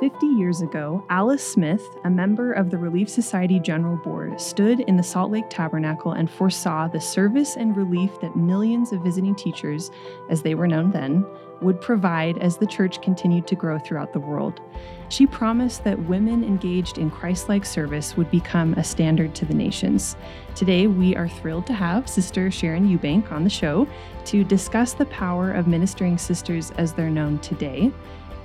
50 years ago, Alice Smith, a member of the Relief Society General Board, stood in the Salt Lake Tabernacle and foresaw the service and relief that millions of visiting teachers, as they were known then, would provide as the church continued to grow throughout the world. She promised that women engaged in Christ-like service would become a standard to the nations. Today, we are thrilled to have Sister Sharon Eubank on the show to discuss the power of ministering sisters as they're known today,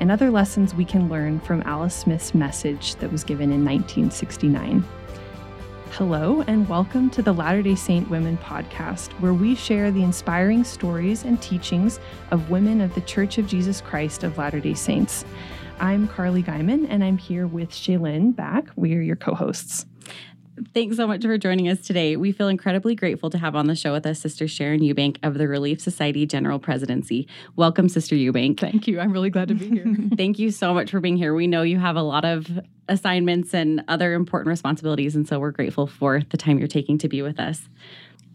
and other lessons we can learn from Alice Smith's message that was given in 1969. Hello, and welcome to the Latter-day Saint Women podcast, where we share the inspiring stories and teachings of women of the Church of Jesus Christ of Latter-day Saints. I'm Carly Guymon, and I'm here with Shaylin Bach. We are your co-hosts. Thanks so much for joining us today. We feel incredibly grateful to have on the show with us Sister Sharon Eubank of the Relief Society General Presidency. Welcome, Sister Eubank. Thank you. I'm really glad to be here. Thank you so much for being here. We know you have a lot of assignments and other important responsibilities, and so we're grateful for the time you're taking to be with us.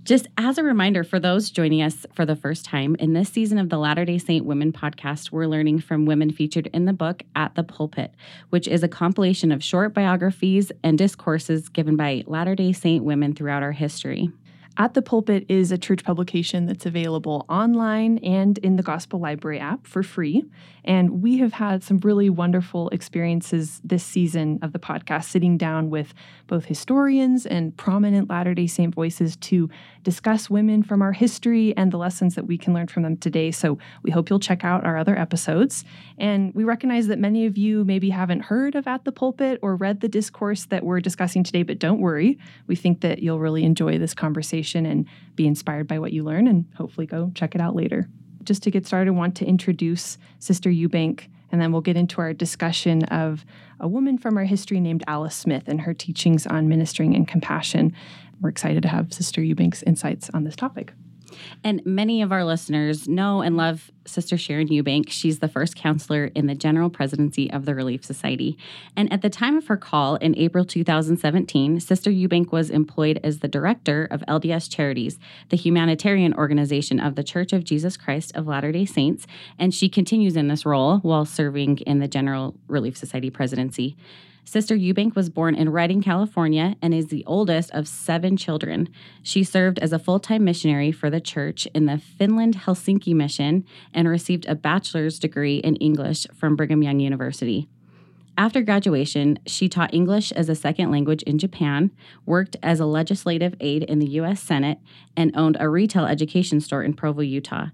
Just as a reminder for those joining us for the first time, in this season of the Latter-day Saint Women podcast, we're learning from women featured in the book At the Pulpit, which is a compilation of short biographies and discourses given by Latter-day Saint women throughout our history. At the Pulpit is a church publication that's available online and in the Gospel Library app for free. And we have had some really wonderful experiences this season of the podcast, sitting down with both historians and prominent Latter-day Saint voices to discuss women from our history and the lessons that we can learn from them today. So we hope you'll check out our other episodes. And we recognize that many of you maybe haven't heard of At the Pulpit or read the discourse that we're discussing today, but don't worry. We think that you'll really enjoy this conversation and be inspired by what you learn, and hopefully go check it out later. Just to get started, I want to introduce Sister Eubank, and then we'll get into our discussion of a woman from our history named Alice Smith and her teachings on ministering and compassion. We're excited to have Sister Eubank's insights on this topic. And many of our listeners know and love Sister Sharon Eubank. She's the first counselor in the General Presidency of the Relief Society. And at the time of her call in April 2017, Sister Eubank was employed as the director of LDS Charities, the humanitarian organization of the Church of Jesus Christ of Latter-day Saints. And she continues in this role while serving in the General Relief Society Presidency. Sister Eubank was born in Redding, California, and is the oldest of 7 children. She served as a full-time missionary for the church in the Finland Helsinki Mission and received a bachelor's degree in English from Brigham Young University. After graduation, she taught English as a second language in Japan, worked as a legislative aide in the U.S. Senate, and owned a retail education store in Provo, Utah.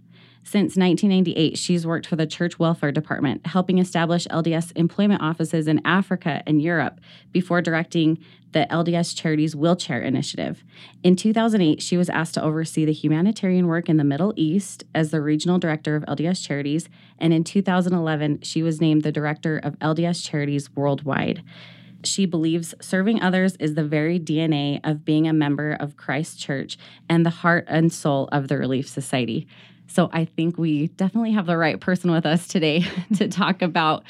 Since 1998, she's worked for the Church Welfare Department, helping establish LDS employment offices in Africa and Europe before directing the LDS Charities Wheelchair Initiative. In 2008, she was asked to oversee the humanitarian work in the Middle East as the regional director of LDS Charities, and in 2011, she was named the director of LDS Charities Worldwide. She believes serving others is the very DNA of being a member of Christ's Church and the heart and soul of the Relief Society. So I think we definitely have the right person with us today to talk about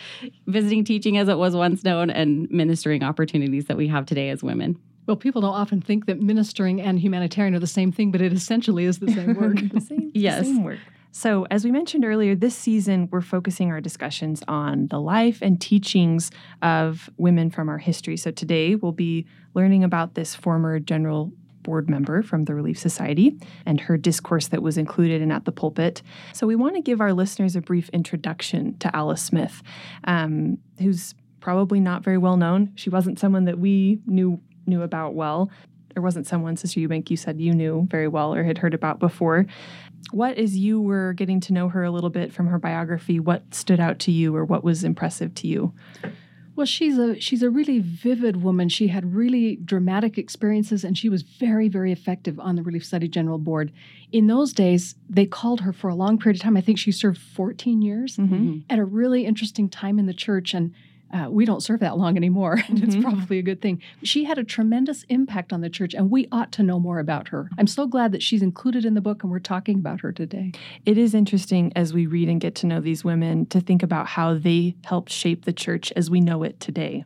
visiting teaching as it was once known and ministering opportunities that we have today as women. Well, people don't often think that ministering and humanitarian are the same thing, but it essentially is the same work. Yes. So as we mentioned earlier, this season, we're focusing our discussions on the life and teachings of women from our history. So today we'll be learning about this former general board member from the Relief Society and her discourse that was included in At the Pulpit. So we want to give our listeners a brief introduction to Alice Smith, who's probably not very well known. She wasn't someone that we knew about well, or wasn't someone, Sister Eubank, you said you knew very well or had heard about before. What, as you were getting to know her a little bit from her biography, what stood out to you or what was impressive to you? Well, she's a really vivid woman. She had really dramatic experiences, and she was very, very effective on the Relief Society General Board. In those days, they called her for a long period of time. I think she served 14 years at a really interesting time in the church, and we don't serve that long anymore, and it's probably a good thing. She had a tremendous impact on the church, and we ought to know more about her. I'm so glad that she's included in the book, and we're talking about her today. It is interesting as we read and get to know these women to think about how they helped shape the church as we know it today,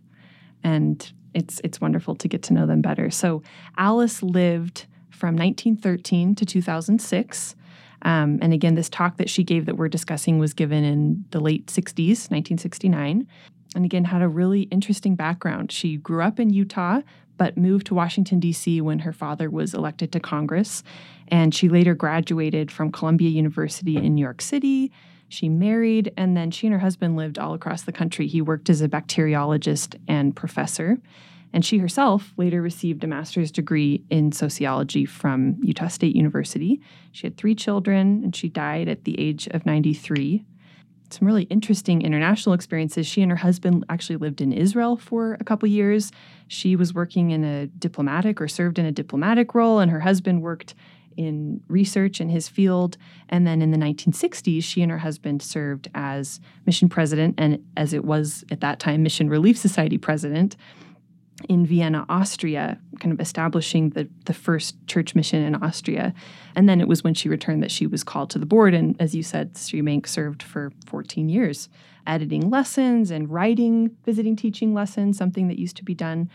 and it's wonderful to get to know them better. So Alice lived from 1913 to 2006. And again, this talk that she gave that we're discussing was given in the late 60s, 1969. And again, had a really interesting background. She grew up in Utah, but moved to Washington, D.C. when her father was elected to Congress. And she later graduated from Columbia University in New York City. She married, and then she and her husband lived all across the country. He worked as a bacteriologist and professor. And she herself later received a master's degree in sociology from Utah State University. She had 3 children, and she died at the age of 93. Some really interesting international experiences. She and her husband actually lived in Israel for a couple years. She was working in a diplomatic or served in a diplomatic role, and her husband worked in research in his field. And then in the 1960s, she and her husband served as mission president and, as it was at that time, Mission Relief Society president in Vienna, Austria, kind of establishing the first church mission in Austria. And then it was when she returned that she was called to the board. And as you said, Eubank served for 14 years, editing lessons and writing visiting teaching lessons, something that used to be done.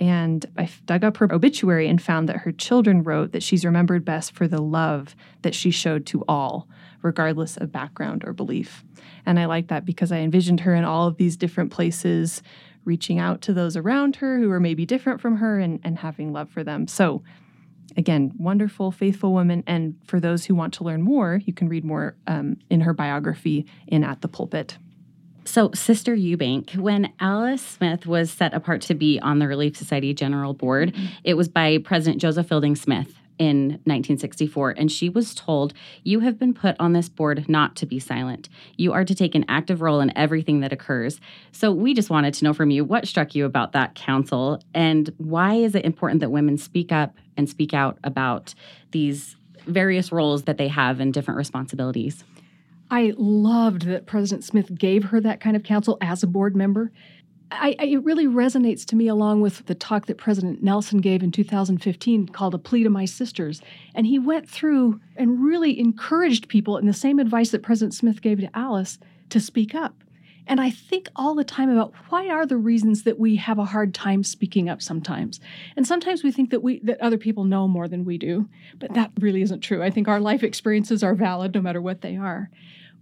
And I dug up her obituary and found that her children wrote that she's remembered best for the love that she showed to all, regardless of background or belief. And I like that because I envisioned her in all of these different places, reaching out to those around her who are maybe different from her and having love for them. So again, wonderful, faithful woman. And for those who want to learn more, you can read more in her biography in At the Pulpit. So, Sister Eubank, when Alice Smith was set apart to be on the Relief Society General Board, it was by President Joseph Fielding Smith in 1964, and she was told, "You have been put on this board not to be silent. You are to take an active role in everything that occurs." So we just wanted to know from you, what struck you about that council, and why is it important that women speak up and speak out about these various roles that they have and different responsibilities? I loved that President Smith gave her that kind of counsel as a board member. It really resonates to me along with the talk that President Nelson gave in 2015 called A Plea to My Sisters. And he went through and really encouraged people in the same advice that President Smith gave to Alice to speak up. And I think all the time about why are the reasons that we have a hard time speaking up sometimes. And sometimes we think that other people know more than we do, but that really isn't true. I think our life experiences are valid no matter what they are.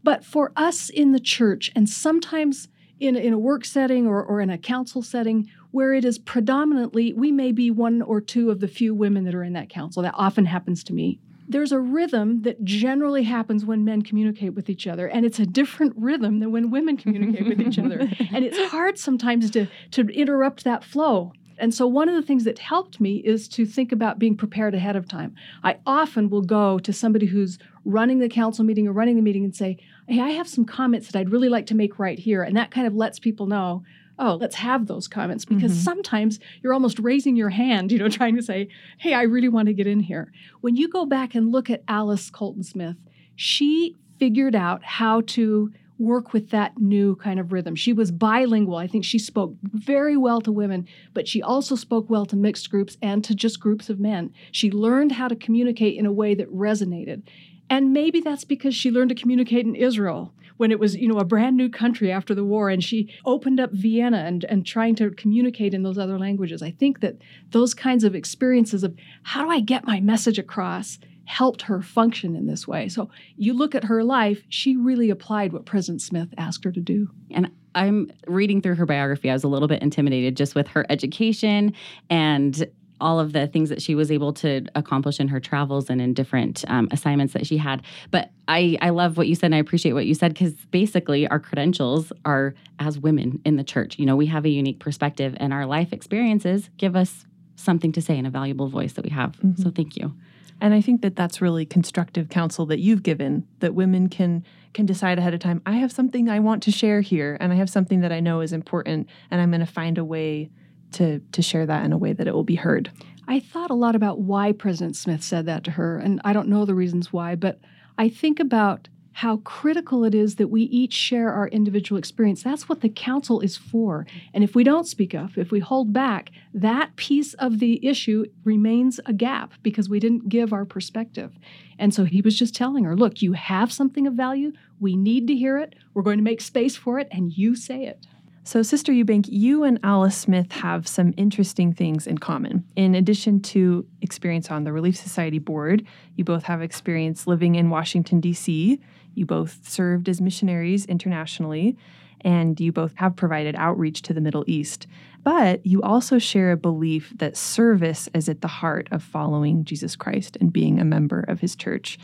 But for us in the church, and sometimes in a work setting or in a council setting where it is predominantly, we may be one or two of the few women that are in that council. That often happens to me. There's a rhythm that generally happens when men communicate with each other, and it's a different rhythm than when women communicate with each other. And it's hard sometimes to interrupt that flow. And so one of the things that helped me is to think about being prepared ahead of time. I often will go to somebody who's running the council meeting or running the meeting and say, "Hey, I have some comments that I'd really like to make right here." And that kind of lets people know, oh, let's have those comments, because sometimes you're almost raising your hand, trying to say, "Hey, I really want to get in here." When you go back and look at Alice Colton Smith, she figured out how to work with that new kind of rhythm. She was bilingual. I think she spoke very well to women, but she also spoke well to mixed groups and to just groups of men. She learned how to communicate in a way that resonated. And maybe that's because she learned to communicate in Israel when it was, a brand new country after the war, and she opened up Vienna and trying to communicate in those other languages. I think that those kinds of experiences of how do I get my message across helped her function in this way. So you look at her life, she really applied what President Smith asked her to do. And I'm reading through her biography. I was a little bit intimidated just with her education and all of the things that she was able to accomplish in her travels and in different assignments that she had. But I love what you said, and I appreciate what you said, because basically our credentials are as women in the church. We have a unique perspective, and our life experiences give us something to say and a valuable voice that we have. So thank you. And I think that that's really constructive counsel that you've given, that women can decide ahead of time, I have something I want to share here, and I have something that I know is important, and I'm going to find a way to share that in a way that it will be heard. I thought a lot about why President Smith said that to her, and I don't know the reasons why, but I think about how critical it is that we each share our individual experience. That's what the council is for. And if we don't speak up, if we hold back, that piece of the issue remains a gap because we didn't give our perspective. And so he was just telling her, look, you have something of value. We need to hear it. We're going to make space for it, and you say it. So, Sister Eubank, you and Alice Smith have some interesting things in common. In addition to experience on the Relief Society board, you both have experience living in Washington, D.C., you both served as missionaries internationally, and you both have provided outreach to the Middle East. But you also share a belief that service is at the heart of following Jesus Christ and being a member of his church.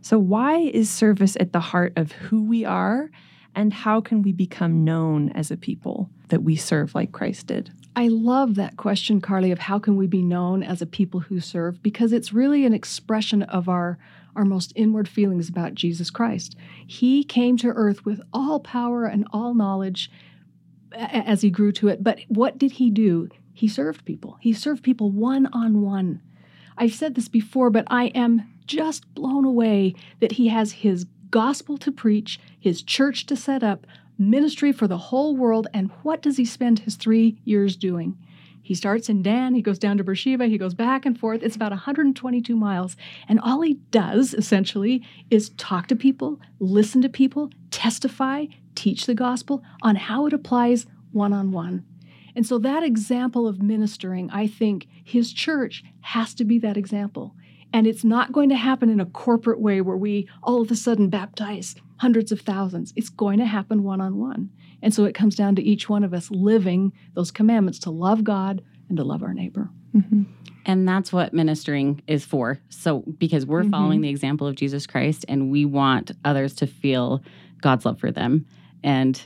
So why is service at the heart of who we are? And how can we become known as a people that we serve like Christ did? I love that question, Carly, of how can we be known as a people who serve, because it's really an expression of our most inward feelings about Jesus Christ. He came to earth with all power and all knowledge as he grew to it. But what did he do? He served people. He served people one-on-one. I've said this before, but I am just blown away that he has his gospel to preach, his church to set up, ministry for the whole world, and what does he spend his 3 years doing? He starts in Dan, he goes down to Beersheba, he goes back and forth. It's about 122 miles. And all he does, essentially, is talk to people, listen to people, testify, teach the gospel on how it applies one-on-one. And so that example of ministering, I think his church has to be that example. And it's not going to happen in a corporate way where we all of a sudden baptize hundreds of thousands. It's going to happen one-on-one. And so it comes down to each one of us living those commandments to love God and to love our neighbor. Mm-hmm. And that's what ministering is for. So because we're following the example of Jesus Christ, and we want others to feel God's love for them and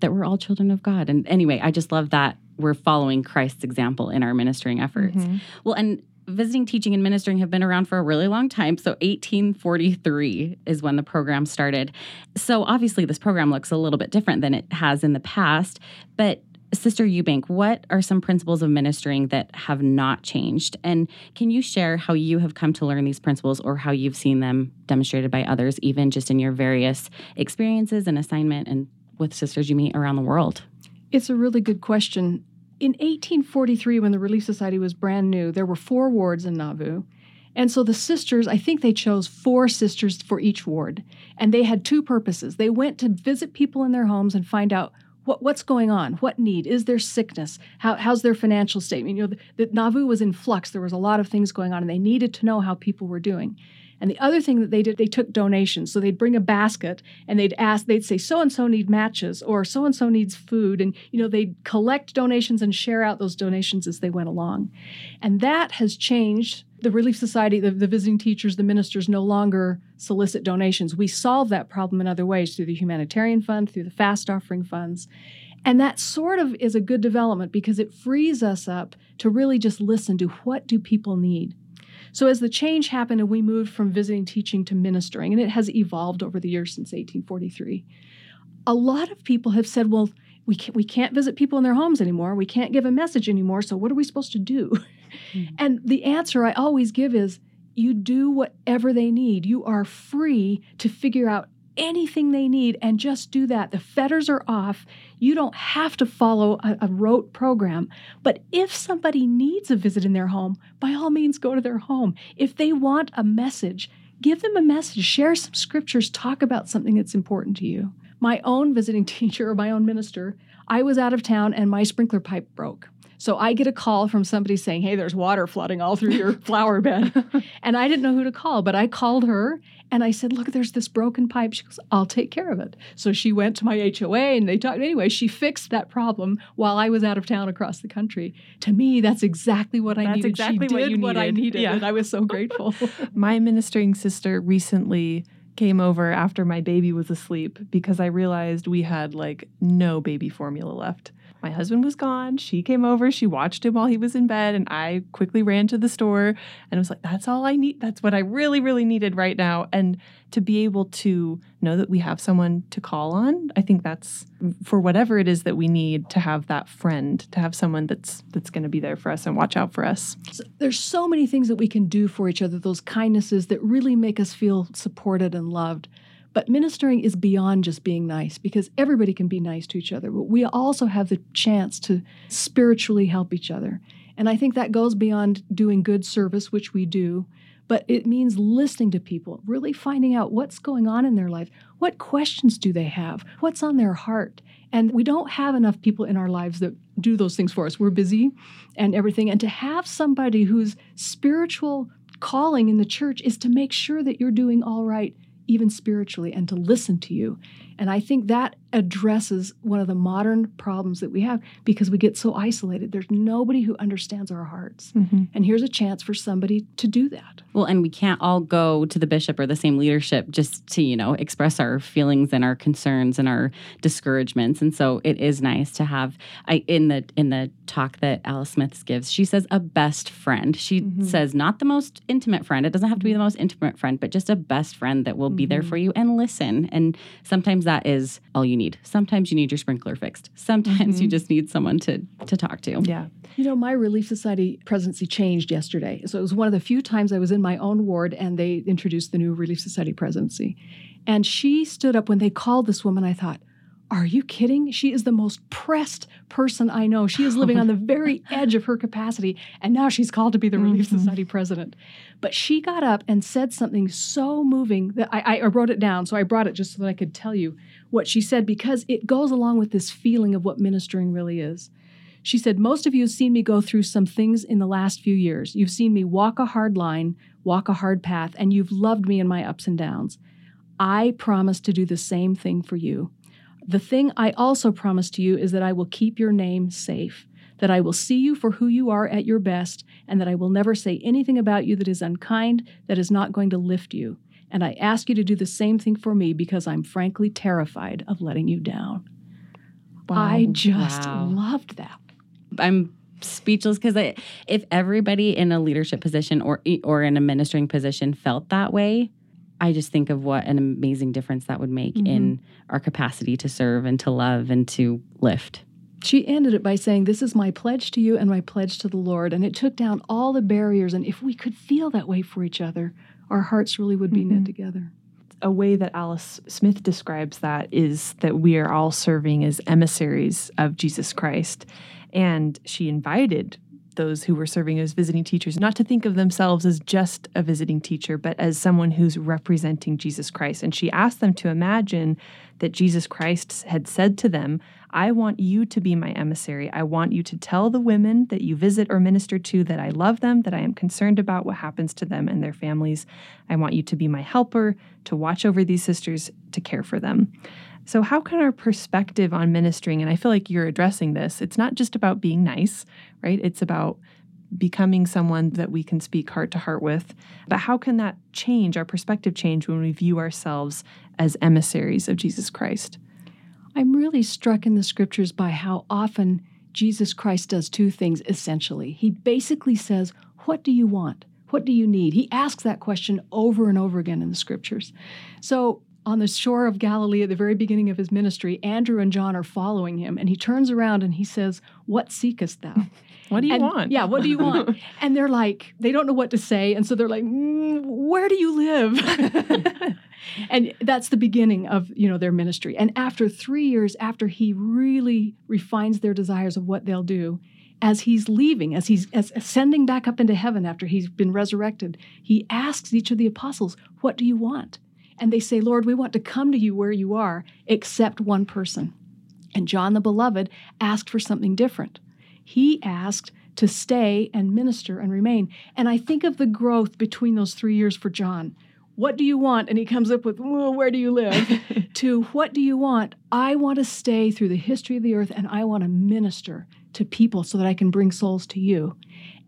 that we're all children of God. And anyway, I just love that we're following Christ's example in our ministering efforts. Mm-hmm. Well, and visiting, teaching, and ministering have been around for a really long time. So 1843 is when the program started. So obviously this program looks a little bit different than it has in the past. But Sister Eubank, what are some principles of ministering that have not changed? And can you share how you have come to learn these principles or how you've seen them demonstrated by others, even just in your various experiences and assignment and with sisters you meet around the world? It's a really good question. In 1843, when the Relief Society was brand new, there were 4 wards in Nauvoo. And so the sisters, I think they chose 4 sisters for each ward. And they had 2 purposes. They went to visit people in their homes and find out what's going on, what need, is there sickness, how's their financial statement. You know, the Nauvoo was in flux. There was a lot of things going on, and they needed to know how people were doing. And the other thing that they did, they took donations. So they'd bring a basket and they'd say, so-and-so need matches or so-and-so needs food. And, you know, they'd collect donations and share out those donations as they went along. And that has changed. The Relief Society, the visiting teachers, the ministers no longer solicit donations. We solve that problem in other ways through the humanitarian fund, through the fast offering funds. And that sort of is a good development because it frees us up to really just listen to what do people need. So as the change happened and we moved from visiting teaching to ministering, and it has evolved over the years since 1843, a lot of people have said, well, we can't visit people in their homes anymore. We can't give a message anymore. So what are we supposed to do? Mm-hmm. And the answer I always give is you do whatever they need. You are free to figure out anything they need and just do that. The fetters are off. You don't have to follow a rote program. But if somebody needs a visit in their home, by all means, go to their home. If they want a message, give them a message, share some scriptures, talk about something that's important to you. My own visiting teacher or my own minister, I was out of town and my sprinkler pipe broke. So I get a call from somebody saying, hey, there's water flooding all through your flower bed. And I didn't know who to call, but I called her and I said, look, there's this broken pipe. She goes, I'll take care of it. So she went to my HOA and they talked. Anyway, she fixed that problem while I was out of town across the country. To me, that's exactly what I needed. Exactly she did what I needed, yeah. And I was so grateful. My ministering sister recently came over after my baby was asleep because I realized we had no baby formula left. My husband was gone. She came over. She watched him while he was in bed. And I quickly ran to the store and was like, that's all I need. That's what I really, really needed right now. And to be able to know that we have someone to call on, I think that's for whatever it is that we need to have that friend, to have someone that's going to be there for us and watch out for us. So there's so many things that we can do for each other, those kindnesses that really make us feel supported and loved. But ministering is beyond just being nice, because everybody can be nice to each other. But we also have the chance to spiritually help each other. And I think that goes beyond doing good service, which we do. But it means listening to people, really finding out what's going on in their life. What questions do they have? What's on their heart? And we don't have enough people in our lives that do those things for us. We're busy and everything. And to have somebody whose spiritual calling in the church is to make sure that you're doing all right, even spiritually, and to listen to you. And I think that addresses one of the modern problems that we have, because we get so isolated. There's nobody who understands our hearts. Mm-hmm. And here's a chance for somebody to do that. Well, and we can't all go to the bishop or the same leadership just to, you know, express our feelings and our concerns and our discouragements. And so it is nice to have, in the talk that Alice Smith gives, she says a best friend. She mm-hmm. says not the most intimate friend. It doesn't have to be the most intimate friend, but just a best friend that will mm-hmm. be there for you and listen. And sometimes that is all you need. Sometimes you need your sprinkler fixed. Sometimes mm-hmm. you just need someone to talk to. Yeah. You know, my Relief Society presidency changed yesterday. So it was one of the few times I was in my own ward and they introduced the new Relief Society presidency. And she stood up when they called this woman. I thought, are you kidding? She is the most pressed person I know. She is living on the very edge of her capacity. And now she's called to be the Relief mm-hmm. Society president. But she got up and said something so moving that I wrote it down. So I brought it just so that I could tell you what she said, because it goes along with this feeling of what ministering really is. She said, most of you have seen me go through some things in the last few years. You've seen me walk a hard line, walk a hard path, and you've loved me in my ups and downs. I promise to do the same thing for you. The thing I also promise to you is that I will keep your name safe, that I will see you for who you are at your best, and that I will never say anything about you that is unkind, that is not going to lift you. And I ask you to do the same thing for me, because I'm frankly terrified of letting you down. Wow. I just loved that. I'm speechless, because if everybody in a leadership position or in a ministering position felt that way, I just think of what an amazing difference that would make mm-hmm. in our capacity to serve and to love and to lift. She ended it by saying, this is my pledge to you and my pledge to the Lord. And it took down all the barriers. And if we could feel that way for each other, our hearts really would be mm-hmm. knit together. A way that Alice Smith describes that is that we are all serving as emissaries of Jesus Christ. And she invited those who were serving as visiting teachers, not to think of themselves as just a visiting teacher, but as someone who's representing Jesus Christ. And she asked them to imagine that Jesus Christ had said to them, I want you to be my emissary. I want you to tell the women that you visit or minister to that I love them, that I am concerned about what happens to them and their families. I want you to be my helper, to watch over these sisters, to care for them. So how can our perspective on ministering, and I feel like you're addressing this, it's not just about being nice, right? It's about becoming someone that we can speak heart to heart with. But how can that change, our perspective change, when we view ourselves as emissaries of Jesus Christ? I'm really struck in the scriptures by how often Jesus Christ does two things essentially. He basically says, what do you want? What do you need? He asks that question over and over again in the scriptures. So on the shore of Galilee at the very beginning of his ministry, Andrew and John are following him, and he turns around and he says, what seekest thou? What do you want? Yeah, what do you want? And they're like, they don't know what to say, and so they're like, where do you live? And that's the beginning of, you know, their ministry. And after 3 years, after he really refines their desires of what they'll do, as he's leaving, as he's ascending back up into heaven after he's been resurrected, he asks each of the apostles, what do you want? And they say, Lord, we want to come to you where you are, except one person. And John the Beloved asked for something different. He asked to stay and minister and remain. And I think of the growth between those 3 years for John. What do you want? And he comes up with, where do you live? To what do you want? I want to stay through the history of the earth, and I want to minister to people so that I can bring souls to you.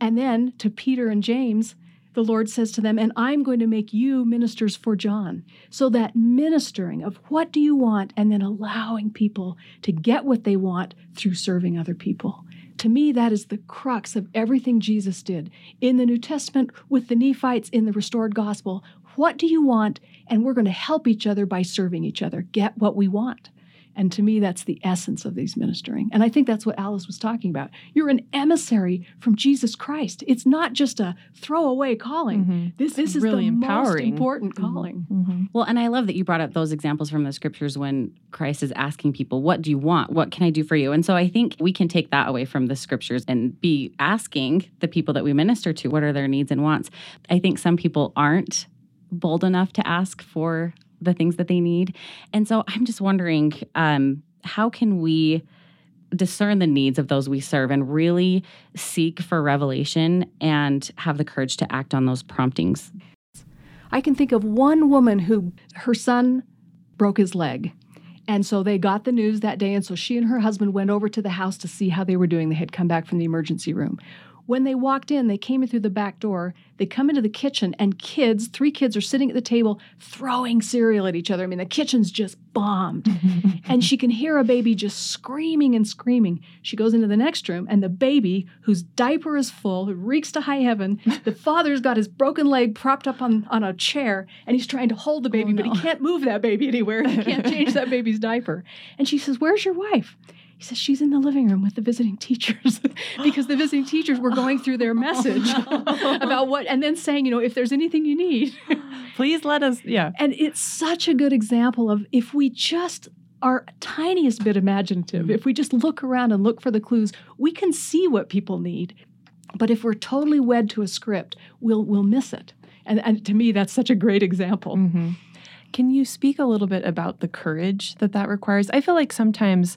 And then to Peter and James, the Lord says to them, and I'm going to make you ministers for John. So that ministering of what do you want, and then allowing people to get what they want through serving other people. To me, that is the crux of everything Jesus did in the New Testament with the Nephites in the restored gospel. What do you want? And we're going to help each other by serving each other. Get what we want. And to me, that's the essence of these ministering. And I think that's what Alice was talking about. You're an emissary from Jesus Christ. It's not just a throwaway calling. Mm-hmm. This is really the empowering, most important calling. Mm-hmm. Well, and I love that you brought up those examples from the scriptures when Christ is asking people, what do you want? What can I do for you? And so I think we can take that away from the scriptures and be asking the people that we minister to, what are their needs and wants? I think some people aren't bold enough to ask for the things that they need. And so I'm just wondering how can we discern the needs of those we serve and really seek for revelation and have the courage to act on those promptings? I can think of one woman who, her son broke his leg. And so they got the news that day. And so she and her husband went over to the house to see how they were doing. They had come back from the emergency room. When they walked in, they came in through the back door. They come into the kitchen, and kids, 3 kids, are sitting at the table throwing cereal at each other. I mean, the kitchen's just bombed. And she can hear a baby just screaming and screaming. She goes into the next room, and the baby, whose diaper is full, who reeks to high heaven, the father's got his broken leg propped up on a chair, and he's trying to hold the baby, but he can't move that baby anywhere. He can't change that baby's diaper. And she says, "Where's your wife?" He says, "She's in the living room with the visiting teachers," because the visiting teachers were going through their message about what, and then saying, you know, if there's anything you need, please let us, yeah. And it's such a good example of if we just are tiniest bit imaginative, if we just look around and look for the clues, we can see what people need. But if we're totally wed to a script, we'll miss it. And to me, that's such a great example. Mm-hmm. Can you speak a little bit about the courage that requires? I feel like sometimes,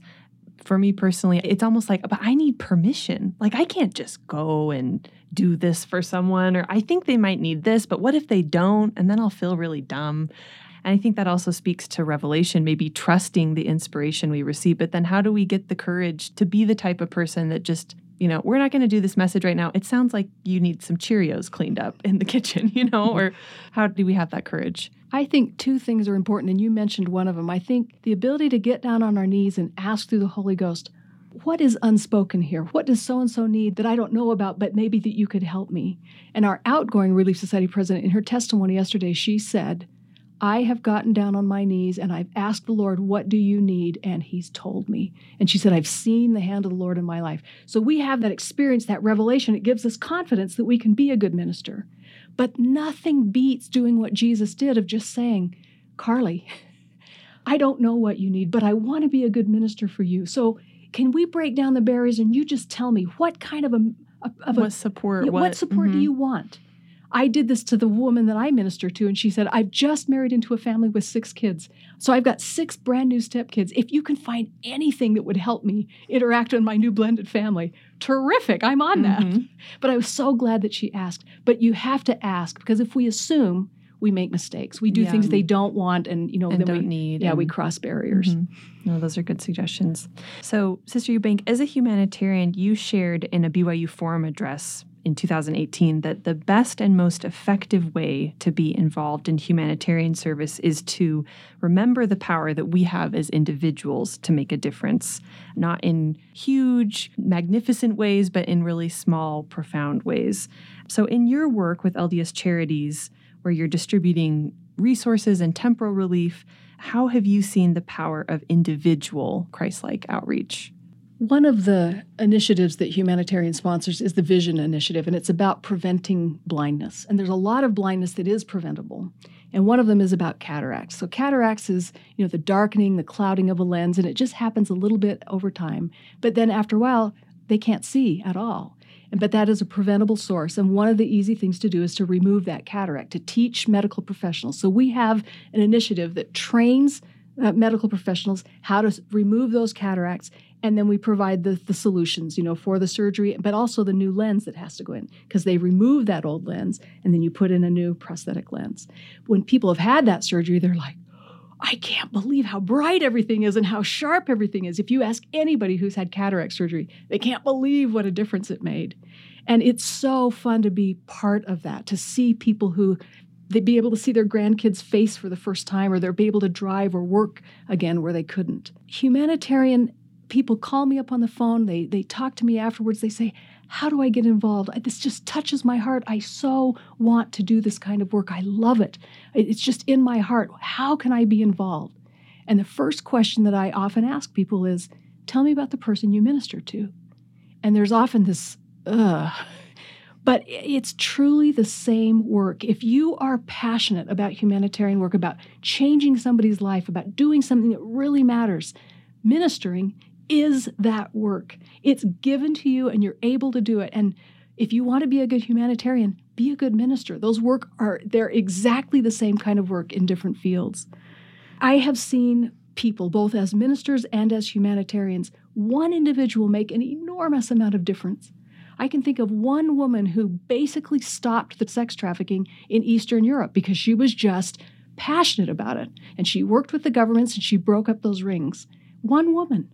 for me personally, it's almost like, but I need permission. Like, I can't just go and do this for someone, or I think they might need this, but what if they don't? And then I'll feel really dumb. And I think that also speaks to revelation, maybe trusting the inspiration we receive. But then how do we get the courage to be the type of person that just, you know, we're not going to do this message right now. It sounds like you need some Cheerios cleaned up in the kitchen, you know, or how do we have that courage? I think 2 things are important, and you mentioned one of them. I think the ability to get down on our knees and ask through the Holy Ghost, what is unspoken here? What does so-and-so need that I don't know about, but maybe that you could help me? And our outgoing Relief Society president, in her testimony yesterday, she said, I have gotten down on my knees and I've asked the Lord, what do you need? And he's told me. And she said, I've seen the hand of the Lord in my life. So we have that experience, that revelation. It gives us confidence that we can be a good minister. But nothing beats doing what Jesus did of just saying, Carly, I don't know what you need, but I want to be a good minister for you. So can we break down the barriers and you just tell me what kind of support? You know, what support do you want? I did this to the woman that I minister to, and she said, I've just married into a family with 6 kids. So I've got 6 brand new stepkids. If you can find anything that would help me interact with my new blended family, terrific, I'm on that. But I was so glad that she asked. But you have to ask, because if we assume, we make mistakes. We do things they don't want and, you know, and then don't need. Yeah, we cross barriers. Mm-hmm. No, those are good suggestions. So, Sister Eubank, as a humanitarian, you shared in a BYU Forum address in 2018 that the best and most effective way to be involved in humanitarian service is to remember the power that we have as individuals to make a difference, not in huge, magnificent ways, but in really small, profound ways. So in your work with LDS Charities, where you're distributing resources and temporal relief, how have you seen the power of individual Christ-like outreach? One of the initiatives that humanitarian sponsors is the Vision Initiative, and it's about preventing blindness. And there's a lot of blindness that is preventable. And one of them is about cataracts. So cataracts is, you know, the darkening, the clouding of a lens, and it just happens a little bit over time. But then after a while, they can't see at all. But that is a preventable source. And one of the easy things to do is to remove that cataract, to teach medical professionals. So we have an initiative that trains medical professionals how to remove those cataracts. And then we provide the solutions, you know, for the surgery, but also the new lens that has to go in, because they remove that old lens and then you put in a new prosthetic lens. When people have had that surgery, they're like, I can't believe how bright everything is and how sharp everything is. If you ask anybody who's had cataract surgery, they can't believe what a difference it made. And it's so fun to be part of that, to see people who, they'd be able to see their grandkids' face for the first time, or they'll be able to drive or work again where they couldn't. Humanitarian people call me up on the phone. They talk to me afterwards. They say, how do I get involved? This just touches my heart. I so want to do this kind of work. I love it. It's just in my heart. How can I be involved? And the first question that I often ask people is, tell me about the person you minister to. And there's often this, but it's truly the same work. If you are passionate about humanitarian work, about changing somebody's life, about doing something that really matters, ministering is that work. It's given to you and you're able to do it. And if you want to be a good humanitarian, be a good minister. They're exactly the same kind of work in different fields. I have seen people, both as ministers and as humanitarians, one individual make an enormous amount of difference. I can think of one woman who basically stopped the sex trafficking in Eastern Europe because she was just passionate about it. And she worked with the governments and she broke up those rings. One woman.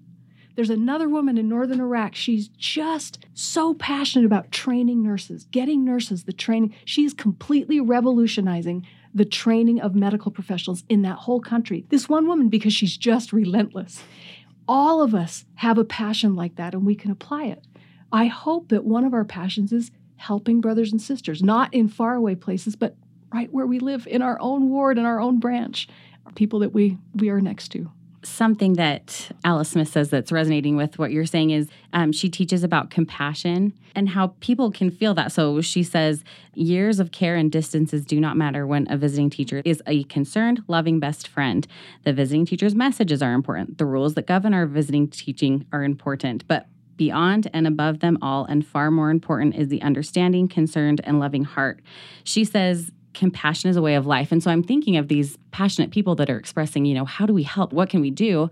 There's another woman in northern Iraq. She's just so passionate about training nurses, getting nurses the training. She's completely revolutionizing the training of medical professionals in that whole country. This one woman, because she's just relentless. All of us have a passion like that, and we can apply it. I hope that one of our passions is helping brothers and sisters, not in faraway places, but right where we live, in our own ward, in our own branch, people that we are next to. Something that Alice Smith says that's resonating with what you're saying is she teaches about compassion and how people can feel that. So she says, years of care and distances do not matter when a visiting teacher is a concerned, loving best friend. The visiting teacher's messages are important. The rules that govern our visiting teaching are important. But beyond and above them all, and far more important, is the understanding, concerned, and loving heart. She says, compassion is a way of life. And so I'm thinking of these passionate people that are expressing, how do we help? What can we do?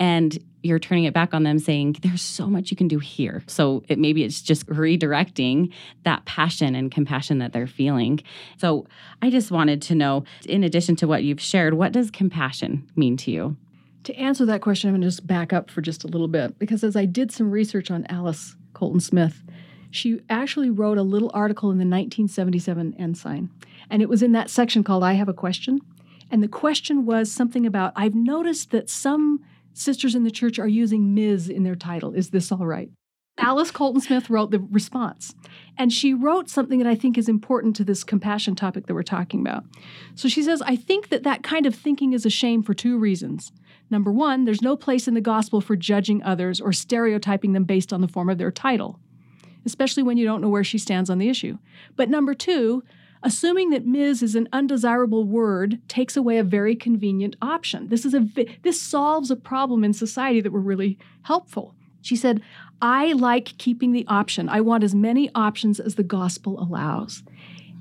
And you're turning it back on them saying, there's so much you can do here. So maybe it's just redirecting that passion and compassion that they're feeling. So I just wanted to know, in addition to what you've shared, what does compassion mean to you? To answer that question, I'm going to just back up for just a little bit, because as I did some research on Alice Colton Smith, she actually wrote a little article in the 1977 Ensign. And it was in that section called, I Have a Question. And the question was something about, I've noticed that some sisters in the church are using Ms. in their title. Is this all right? Alice Colton Smith wrote the response. And she wrote something that I think is important to this compassion topic that we're talking about. So she says, I think that kind of thinking is a shame for two reasons. Number one, there's no place in the gospel for judging others or stereotyping them based on the form of their title, especially when you don't know where she stands on the issue. But number two, assuming that Ms. is an undesirable word takes away a very convenient option. This solves a problem in society that were really helpful. She said, I like keeping the option. I want as many options as the gospel allows.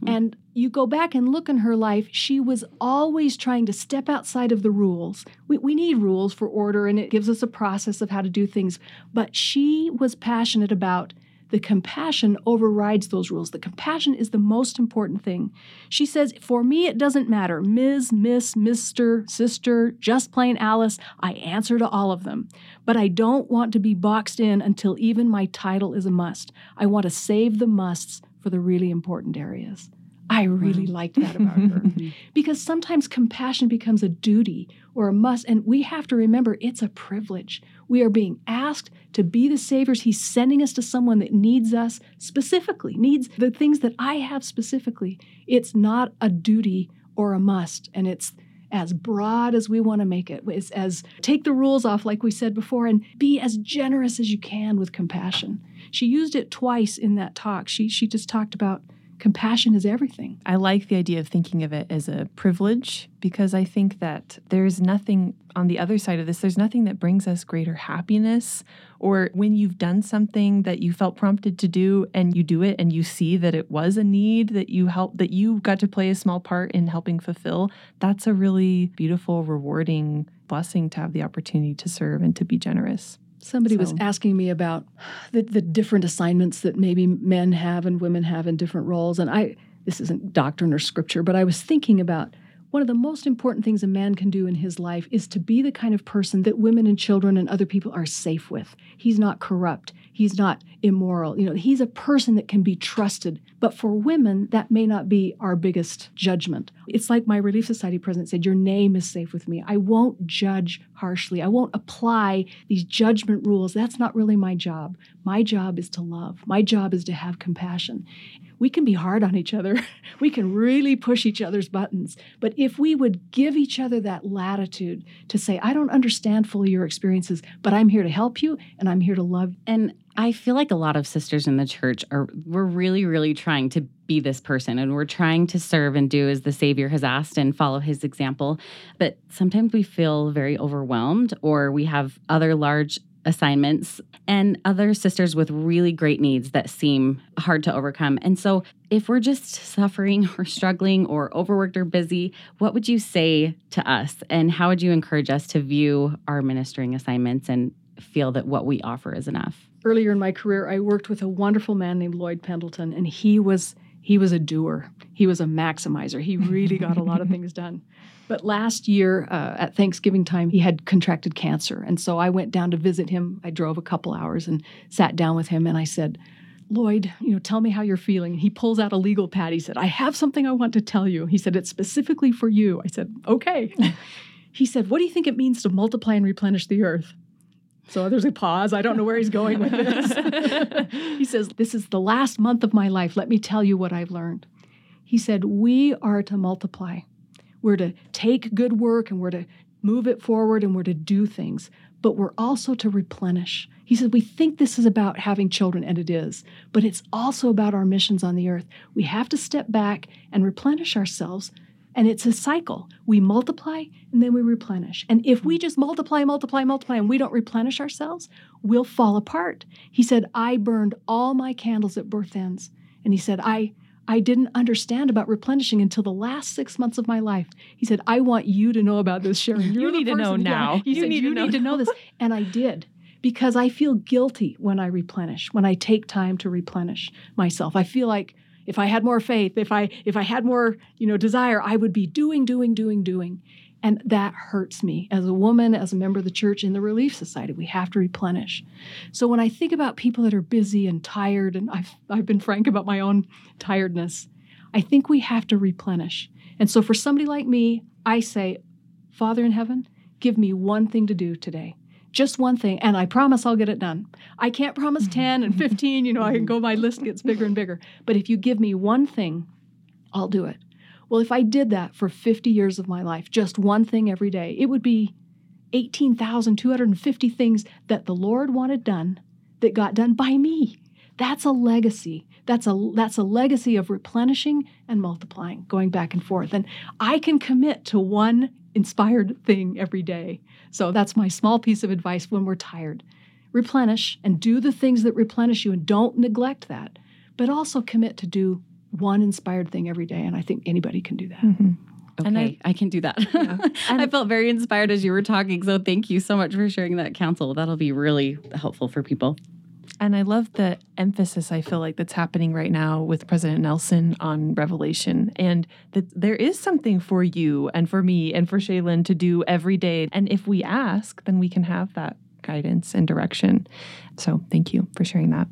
Mm-hmm. And you go back and look in her life, she was always trying to step outside of the rules. We need rules for order, and it gives us a process of how to do things. But she was passionate about the compassion overrides those rules. The compassion is the most important thing. She says, for me, it doesn't matter. Ms., Miss, Mr., Sister, just plain Alice, I answer to all of them. But I don't want to be boxed in until even my title is a must. I want to save the musts for the really important areas. I really liked that about her. Because sometimes compassion becomes a duty or a must, and we have to remember it's a privilege. We are being asked to be the saviors. He's sending us to someone that needs us specifically, needs the things that I have specifically. It's not a duty or a must, and it's as broad as we want to make it. It's as take the rules off, like we said before, and be as generous as you can with compassion. She used it twice in that talk. She just talked about compassion is everything. I like the idea of thinking of it as a privilege, because I think that there's nothing on the other side of this, there's nothing that brings us greater happiness, or when you've done something that you felt prompted to do and you do it and you see that it was a need that you helped, that you got to play a small part in helping fulfill. That's a really beautiful, rewarding blessing to have the opportunity to serve and to be generous. Somebody was asking me about the different assignments that maybe men have and women have in different roles. And this isn't doctrine or scripture, but I was thinking about one of the most important things a man can do in his life is to be the kind of person that women and children and other people are safe with. He's not corrupt. He's not immoral. He's a person that can be trusted. But for women, that may not be our biggest judgment. It's like my Relief Society president said, your name is safe with me. I won't judge harshly. I won't apply these judgment rules. That's not really my job. My job is to love. My job is to have compassion. We can be hard on each other. We can really push each other's buttons. But if we would give each other that latitude to say, I don't understand fully your experiences, but I'm here to help you and I'm here to love you. And I feel like a lot of sisters in the church we're really, really trying to be this person, and we're trying to serve and do as the Savior has asked and follow his example. But sometimes we feel very overwhelmed, or we have other large assignments, and other sisters with really great needs that seem hard to overcome. And so if we're just suffering or struggling or overworked or busy, what would you say to us? And how would you encourage us to view our ministering assignments and feel that what we offer is enough? Earlier in my career, I worked with a wonderful man named Lloyd Pendleton, and he was a doer. He was a maximizer. He really got a lot of things done. But last year at Thanksgiving time, he had contracted cancer. And so I went down to visit him. I drove a couple hours and sat down with him. And I said, Lloyd, tell me how you're feeling. And he pulls out a legal pad. He said, I have something I want to tell you. He said, it's specifically for you. I said, okay. He said, what do you think it means to multiply and replenish the earth? So there's a pause. I don't know where he's going with this. He says, this is the last month of my life. Let me tell you what I've learned. He said, we are to multiply. We're to take good work and we're to move it forward and we're to do things. But we're also to replenish. He said, we think this is about having children, and it is. But it's also about our missions on the earth. We have to step back and replenish ourselves. And it's a cycle. We multiply, and then we replenish. And if we just multiply, and we don't replenish ourselves, we'll fall apart. He said, I burned all my candles at both ends. And he said, I didn't understand about replenishing until the last 6 months of my life. He said, I want you to know about this, Sharon. You need to know now. You need to know this. And I did. Because I feel guilty when I replenish, when I take time to replenish myself. I feel like, if I had more faith, if I had more, desire, I would be doing. And that hurts me. As a woman, as a member of the church in the Relief Society, we have to replenish. So when I think about people that are busy and tired, and I've been frank about my own tiredness, I think we have to replenish. And so for somebody like me, I say, Father in heaven, give me one thing to do today. Just one thing, and I promise I'll get it done. I can't promise 10 and 15, I can go, my list gets bigger and bigger. But if you give me one thing, I'll do it. Well, if I did that for 50 years of my life, just one thing every day, it would be 18,250 things that the Lord wanted done that got done by me. That's a legacy. That's a legacy of replenishing and multiplying, going back and forth. And I can commit to one inspired thing every day. So that's my small piece of advice when we're tired. Replenish and do the things that replenish you, and don't neglect that, but also commit to do one inspired thing every day. And I think anybody can do that. Mm-hmm. Okay. And I can do that. Yeah. I felt very inspired as you were talking. So thank you so much for sharing that counsel. That'll be really helpful for people. And I love the emphasis I feel like that's happening right now with President Nelson on Revelation, and that there is something for you and for me and for Shaylin to do every day. And if we ask, then we can have that guidance and direction. So thank you for sharing that.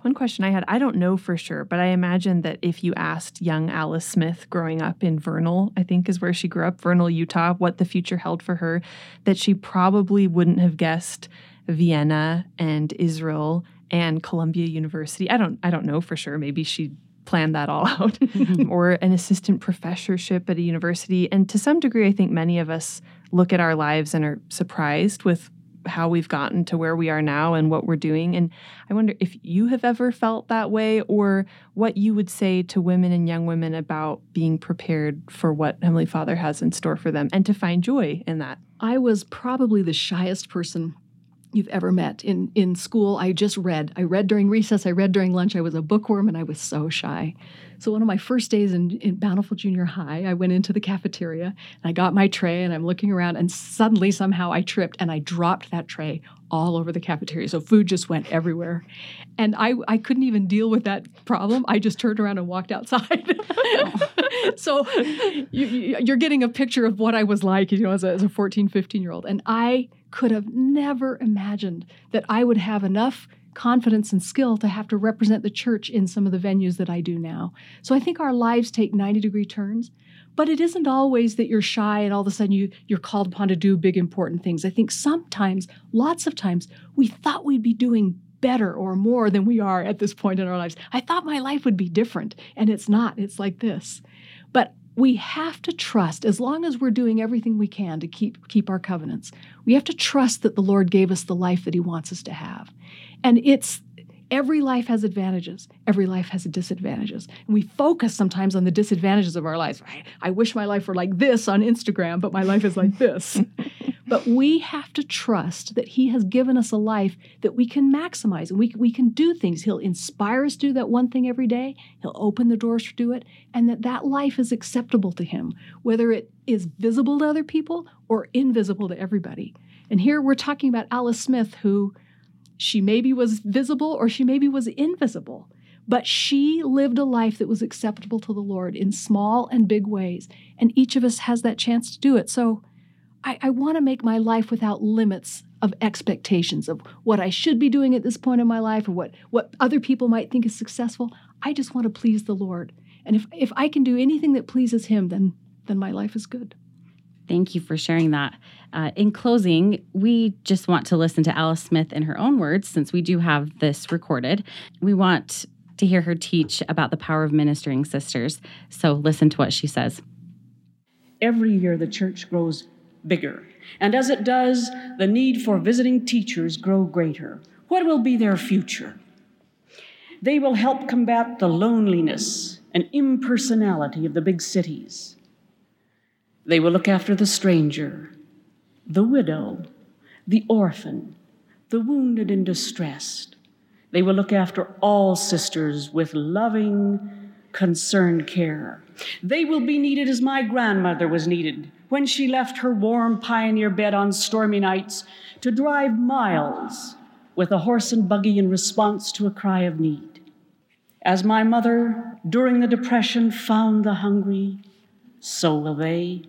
One question I had, I don't know for sure, but I imagine that if you asked young Alice Smith growing up in Vernal, I think is where she grew up, Vernal, Utah, what the future held for her, that she probably wouldn't have guessed Vienna and Israel and Columbia University. I don't know for sure. Maybe she planned that all out. Or an assistant professorship at a university. And to some degree, I think many of us look at our lives and are surprised with how we've gotten to where we are now and what we're doing. And I wonder if you have ever felt that way, or what you would say to women and young women about being prepared for what Heavenly Father has in store for them and to find joy in that. I was probably the shyest person you've ever met. In school, I read during recess, I read during lunch, I was a bookworm, and I was so shy. So one of my first days in Bountiful Junior High, I went into the cafeteria, and I got my tray, and I'm looking around, and suddenly somehow I tripped, and I dropped that tray all over the cafeteria. So food just went everywhere. And I couldn't even deal with that problem. I just turned around and walked outside. So you're getting a picture of what I was like, as a 14, 15-year-old. And I could have never imagined that I would have enough confidence and skill to have to represent the church in some of the venues that I do now. So I think our lives take 90-degree turns, but it isn't always that you're shy and all of a sudden you're called upon to do big, important things. I think sometimes, lots of times, we thought we'd be doing better or more than we are at this point in our lives. I thought my life would be different, and it's not. It's like this. But we have to trust, as long as we're doing everything we can to keep our covenants, we have to trust that the Lord gave us the life that he wants us to have. And every life has advantages. Every life has disadvantages. And we focus sometimes on the disadvantages of our lives. I wish my life were like this on Instagram, but my life is like this. But we have to trust that he has given us a life that we can maximize, and we can do things. He'll inspire us to do that one thing every day. He'll open the doors to do it, and that life is acceptable to him, whether it is visible to other people or invisible to everybody. And here we're talking about Alice Smith, who she maybe was visible or she maybe was invisible, but she lived a life that was acceptable to the Lord in small and big ways, and each of us has that chance to do it. So I want to make my life without limits of expectations of what I should be doing at this point in my life or what other people might think is successful. I just want to please the Lord. And if I can do anything that pleases him, then my life is good. Thank you for sharing that. In closing, we just want to listen to Alice Smith in her own words, since we do have this recorded. We want to hear her teach about the power of ministering sisters. So listen to what she says. Every year the church grows bigger. And as it does, the need for visiting teachers grow greater. What will be their future? They will help combat the loneliness and impersonality of the big cities. They will look after the stranger, the widow, the orphan, the wounded and distressed. They will look after all sisters with loving, concerned care. They will be needed as my grandmother was needed when she left her warm pioneer bed on stormy nights to drive miles with a horse and buggy in response to a cry of need. As my mother, during the Depression, found the hungry, so will they.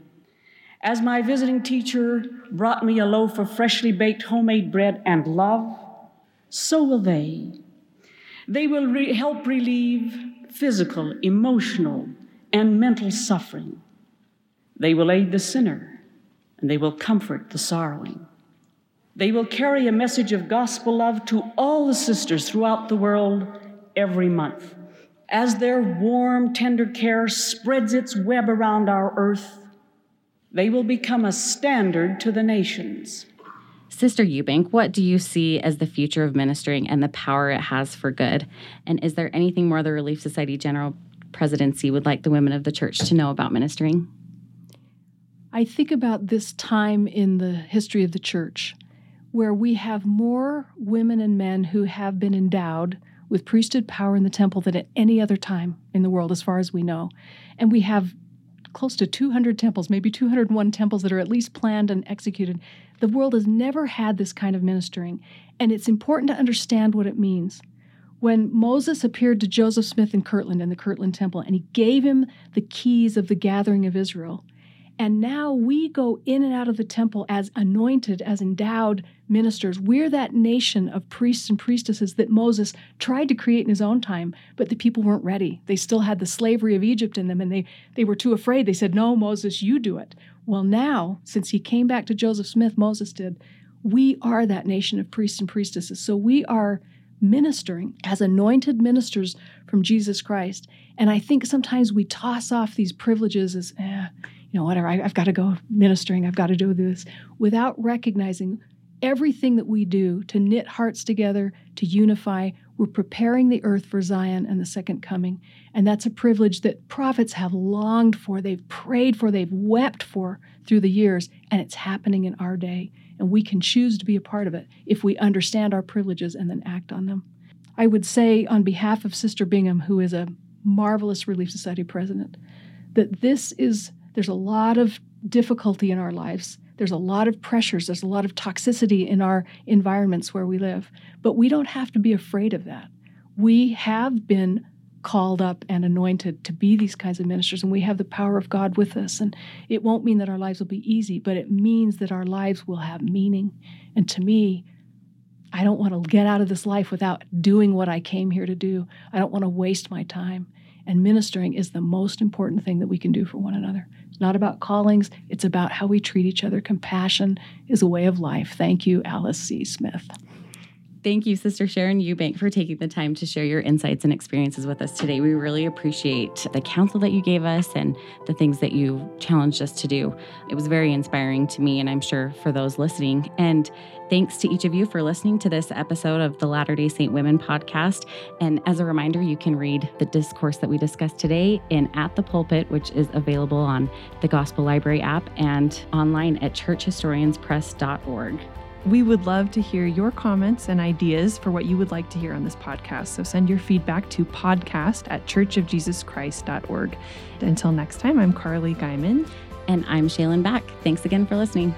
As my visiting teacher brought me a loaf of freshly baked homemade bread and love, so will they. They will help relieve physical, emotional, and mental suffering. They will aid the sinner, and they will comfort the sorrowing. They will carry a message of gospel love to all the sisters throughout the world every month. As their warm, tender care spreads its web around our earth, they will become a standard to the nations. Sister Eubank, what do you see as the future of ministering and the power it has for good? And is there anything more the Relief Society General Presidency would like the women of the church to know about ministering? I think about this time in the history of the church where we have more women and men who have been endowed with priesthood power in the temple than at any other time in the world, as far as we know. And we have close to 200 temples, maybe 201 temples that are at least planned and executed. The world has never had this kind of ministering, and it's important to understand what it means. When Moses appeared to Joseph Smith in the Kirtland Temple, and he gave him the keys of the gathering of Israel, and now we go in and out of the temple as anointed, as endowed ministers. We're that nation of priests and priestesses that Moses tried to create in his own time, but the people weren't ready. They still had the slavery of Egypt in them, and they were too afraid. They said, no, Moses, you do it. Well, now, since he came back to Joseph Smith, Moses did, we are that nation of priests and priestesses. So we are ministering as anointed ministers from Jesus Christ. And I think sometimes we toss off these privileges as, whatever, I've got to go ministering, I've got to do this, without recognizing everything that we do to knit hearts together, to unify. We're preparing the earth for Zion and the second coming. And that's a privilege that prophets have longed for, they've prayed for, they've wept for through the years, and it's happening in our day. And we can choose to be a part of it if we understand our privileges and then act on them. I would say on behalf of Sister Bingham, who is a marvelous Relief Society president, that there's a lot of difficulty in our lives. There's a lot of pressures. There's a lot of toxicity in our environments where we live. But we don't have to be afraid of that. We have been called up and anointed to be these kinds of ministers, and we have the power of God with us. And it won't mean that our lives will be easy, but it means that our lives will have meaning. And to me, I don't want to get out of this life without doing what I came here to do. I don't want to waste my time. And ministering is the most important thing that we can do for one another. It's not about callings. It's about how we treat each other. Compassion is a way of life. Thank you, Alice C. Smith. Thank you, Sister Sharon Eubank, for taking the time to share your insights and experiences with us today. We really appreciate the counsel that you gave us and the things that you challenged us to do. It was very inspiring to me, and I'm sure for those listening. And thanks to each of you for listening to this episode of the Latter-day Saint Women podcast. And as a reminder, you can read the discourse that we discussed today in At the Pulpit, which is available on the Gospel Library app and online at churchhistorianspress.org. We would love to hear your comments and ideas for what you would like to hear on this podcast. So send your feedback to podcast@churchofjesuschrist.org. Until next time, I'm Carly Guymon. And I'm Shaylin Bach. Thanks again for listening.